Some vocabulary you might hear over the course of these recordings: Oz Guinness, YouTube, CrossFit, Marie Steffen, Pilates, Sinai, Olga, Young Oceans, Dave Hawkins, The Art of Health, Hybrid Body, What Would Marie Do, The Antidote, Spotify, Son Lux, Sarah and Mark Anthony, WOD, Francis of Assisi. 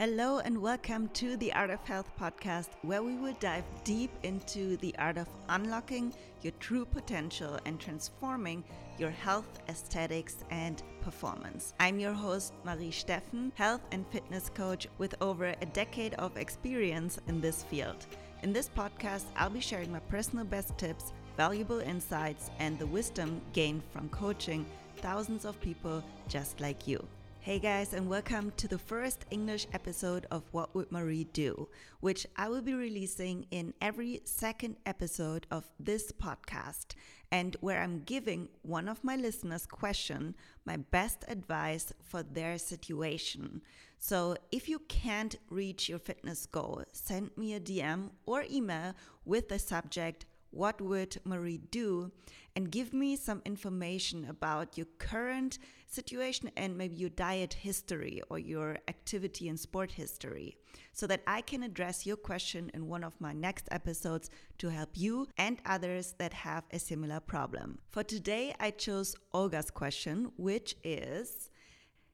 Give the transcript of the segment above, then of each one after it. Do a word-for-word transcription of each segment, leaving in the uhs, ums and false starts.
Hello and welcome to the Art of Health podcast, where we will dive deep into the art of unlocking your true potential and transforming your health, aesthetics and performance. I'm your host Marie Steffen, health and fitness coach with over a decade of experience in this field. In this podcast, I'll be sharing my personal best tips, valuable insights and the wisdom gained from coaching thousands of people just like you. Hey guys, and welcome to the first English episode of What Would Marie Do, which I will be releasing in every second episode of this podcast, and where I'm giving one of my listeners question my best advice for their situation. So if you can't reach your fitness goal, send me a D M or email with the subject What Would Marie Do? And give me some information about your current situation and maybe your diet history or your activity and sport history, so that I can address your question in one of my next episodes to help you and others that have a similar problem. For today, I chose Olga's question, which is,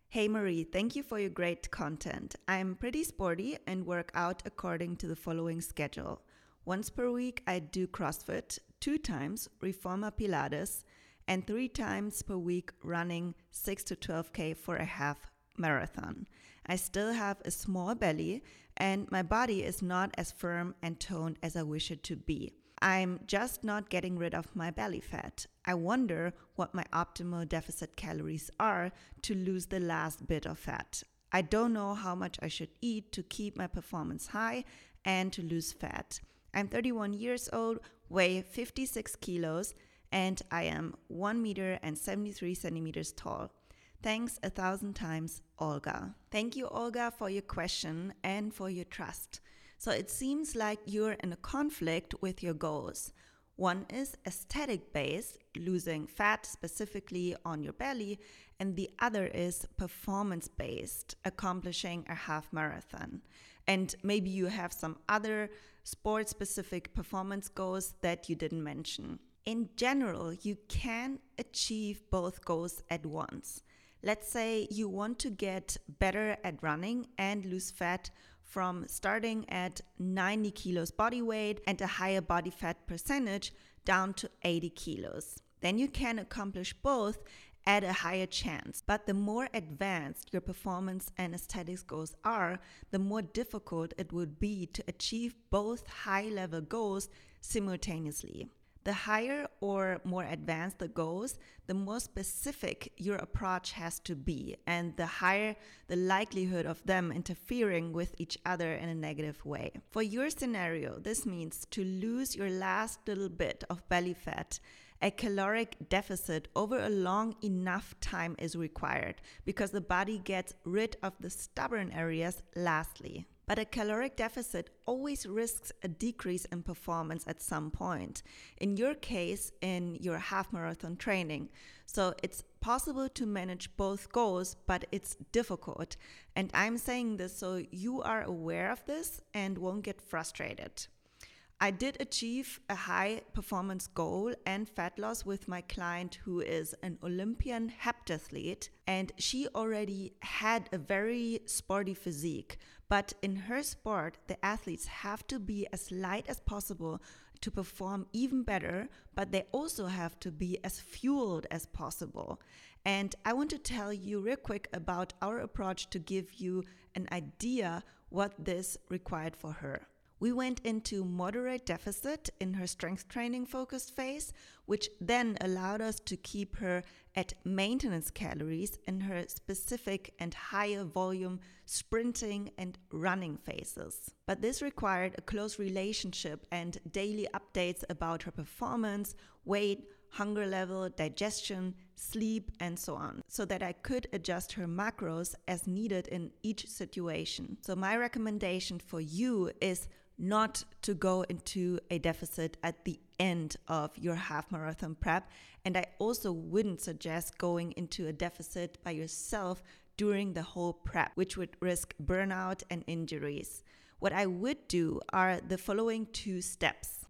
Hey Marie, thank you for your great content. I'm pretty sporty and work out according to the following schedule. Once per week, I do CrossFit, two times reformer Pilates, and three times per week running six to twelve K for a half marathon. I still have a small belly and my body is not as firm and toned as I wish it to be. I'm just not getting rid of my belly fat. I wonder what my optimal deficit calories are to lose the last bit of fat. I don't know how much I should eat to keep my performance high and to lose fat. I'm thirty-one years old, weigh fifty-six kilos, and I am one meter and seventy-three centimeters tall. Thanks a thousand times, Olga. Thank you, Olga, for your question and for your trust. So it seems like you're in a conflict with your goals. One is aesthetic-based, losing fat specifically on your belly, and the other is performance-based, accomplishing a half marathon. And maybe you have some other sport-specific performance goals that you didn't mention. In general, you can achieve both goals at once. Let's say you want to get better at running and lose fat from starting at ninety kilos body weight and a higher body fat percentage down to eighty kilos. Then you can accomplish both at a higher chance. But the more advanced your performance and aesthetics goals are, the more difficult it would be to achieve both high-level goals simultaneously. The higher or more advanced the goals, the more specific your approach has to be, and the higher the likelihood of them interfering with each other in a negative way. For your scenario, this means to lose your last little bit of belly fat. A caloric deficit over a long enough time is required because the body gets rid of the stubborn areas lastly. But a caloric deficit always risks a decrease in performance at some point, in your case, in your half marathon training. So it's possible to manage both goals, but it's difficult. And I'm saying this so you are aware of this and won't get frustrated. I did achieve a high performance goal and fat loss with my client who is an Olympian heptathlete, and she already had a very sporty physique. But in her sport, the athletes have to be as light as possible to perform even better, but they also have to be as fueled as possible. And I want to tell you real quick about our approach to give you an idea what this required for her. We went into moderate deficit in her strength training focused phase, which then allowed us to keep her at maintenance calories in her specific and higher volume sprinting and running phases. But this required a close relationship and daily updates about her performance, weight, hunger level, digestion, sleep, and so on, so that I could adjust her macros as needed in each situation. So my recommendation for you is not to go into a deficit at the end of your half marathon prep. And I also wouldn't suggest going into a deficit by yourself during the whole prep, which would risk burnout and injuries. What I would do are the following two steps.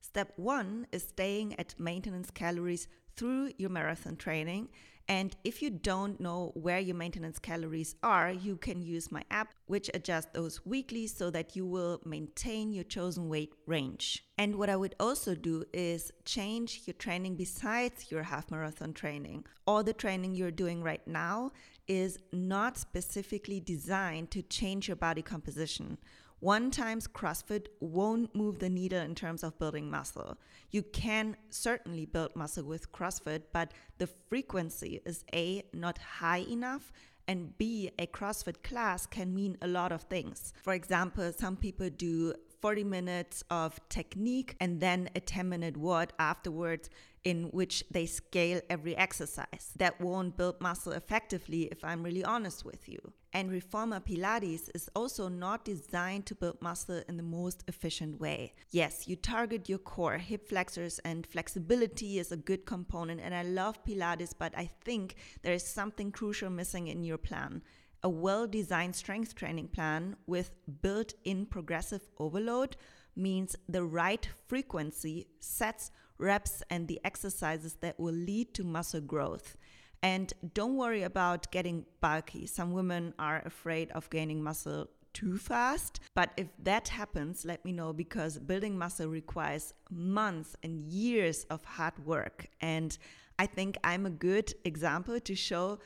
Step one is staying at maintenance calories through your marathon training. And if you don't know where your maintenance calories are, you can use my app, which adjusts those weekly so that you will maintain your chosen weight range. And what I would also do is change your training besides your half marathon training. All the training you're doing right now is not specifically designed to change your body composition. One times CrossFit won't move the needle in terms of building muscle. You can certainly build muscle with CrossFit, but the frequency is A, not high enough, and B, a CrossFit class can mean a lot of things. For example, some people do forty minutes of technique and then a ten minute WOD afterwards, in which they scale every exercise. That won't build muscle effectively, if I'm really honest with you. And Reformer Pilates is also not designed to build muscle in the most efficient way. Yes, you target your core, hip flexors, and flexibility is a good component, and I love Pilates, but I think there is something crucial missing in your plan. A well-designed strength training plan with built-in progressive overload means the right frequency, sets, reps, and the exercises that will lead to muscle growth. And don't worry about getting bulky. Some women are afraid of gaining muscle too fast. But if that happens, let me know, because building muscle requires months and years of hard work. And I think I'm a good example to show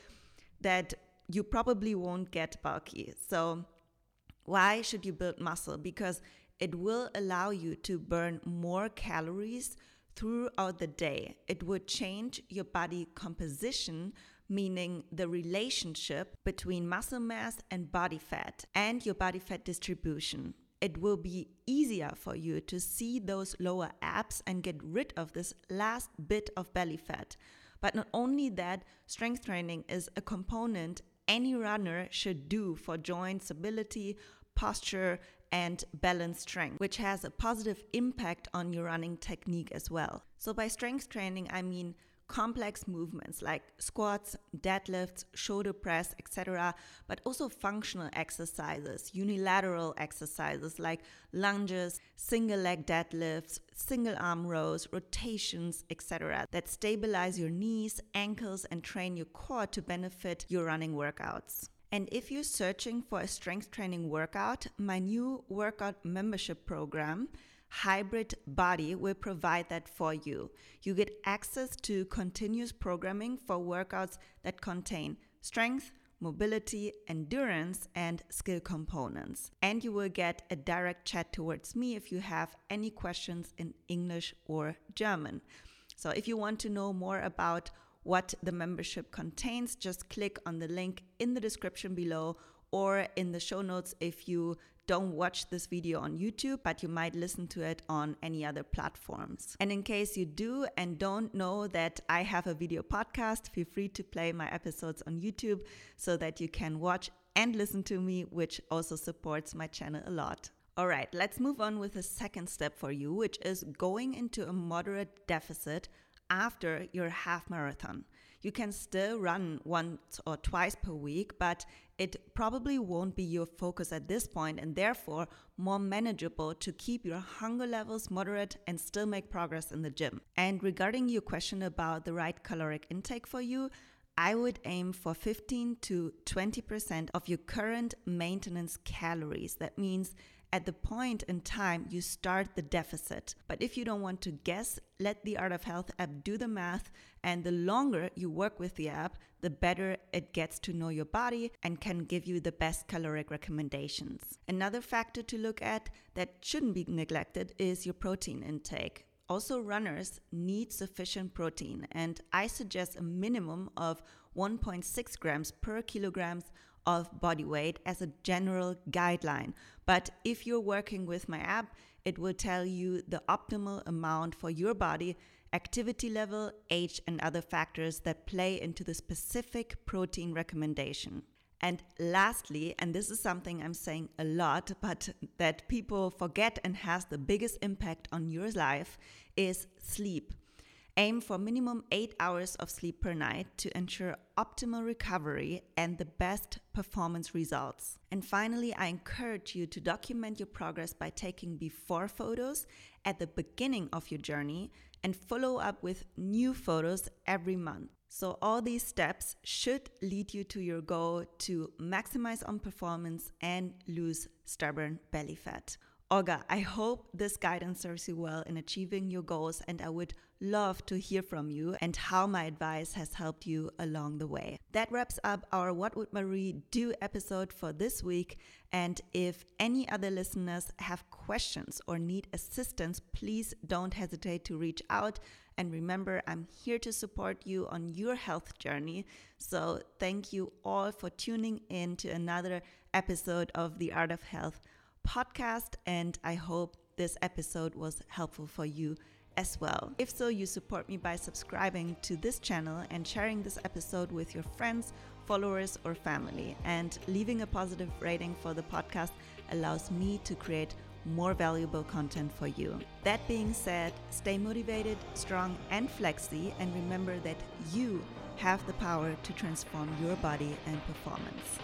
that you probably won't get bulky. So why should you build muscle? Because it will allow you to burn more calories throughout the day. It would change your body composition, meaning the relationship between muscle mass and body fat and your body fat distribution. It will be easier for you to see those lower abs and get rid of this last bit of belly fat. But not only that, strength training is a component any runner should do for joint stability, posture, and balance strength, which has a positive impact on your running technique as well. So by strength training, I mean complex movements like squats, deadlifts, shoulder press, et cetera, but also functional exercises, unilateral exercises like lunges, single leg deadlifts, single arm rows, rotations, et cetera, that stabilize your knees, ankles, and train your core to benefit your running workouts. And if you're searching for a strength training workout, my new workout membership program, Hybrid Body, will provide that for you. You get access to continuous programming for workouts that contain strength, mobility, endurance, and skill components. And you will get a direct chat towards me if you have any questions in English or German. So if you want to know more about what the membership contains, just click on the link in the description below or in the show notes if you don't watch this video on YouTube, but you might listen to it on any other platforms. And in case you do and don't know that I have a video podcast, feel free to play my episodes on YouTube so that you can watch and listen to me, which also supports my channel a lot. All right, let's move on with the second step for you, which is going into a moderate deficit after your half marathon. You can still run once or twice per week, but it probably won't be your focus at this point, and therefore more manageable to keep your hunger levels moderate and still make progress in the gym. And regarding your question about the right caloric intake for you, I would aim for fifteen to twenty percent of your current maintenance calories. That means at the point in time you start the deficit. But if you don't want to guess, let the Art of Health app do the math, and the longer you work with the app, the better it gets to know your body and can give you the best caloric recommendations. Another factor to look at that shouldn't be neglected is your protein intake. Also, runners need sufficient protein, and I suggest a minimum of one point six grams per kilogram of body weight as a general guideline. But if you're working with my app, it will tell you the optimal amount for your body, activity level, age, and other factors that play into the specific protein recommendation. And lastly, and this is something I'm saying a lot, but that people forget and has the biggest impact on your life, is sleep. Aim for minimum eight hours of sleep per night to ensure optimal recovery and the best performance results. And finally, I encourage you to document your progress by taking before photos at the beginning of your journey and follow up with new photos every month. So all these steps should lead you to your goal to maximize on performance and lose stubborn belly fat. Olga, I hope this guidance serves you well in achieving your goals, and I would love to hear from you and how my advice has helped you along the way. That wraps up our What Would Marie Do episode for this week. And if any other listeners have questions or need assistance, please don't hesitate to reach out. And remember, I'm here to support you on your health journey. So thank you all for tuning in to another episode of The Art of Health podcast, and I hope this episode was helpful for you as well. If so, you support me by subscribing to this channel and sharing this episode with your friends, followers, or family. And leaving a positive rating for the podcast allows me to create more valuable content for you. That being said, stay motivated, strong, and flexy, and remember that you have the power to transform your body and performance.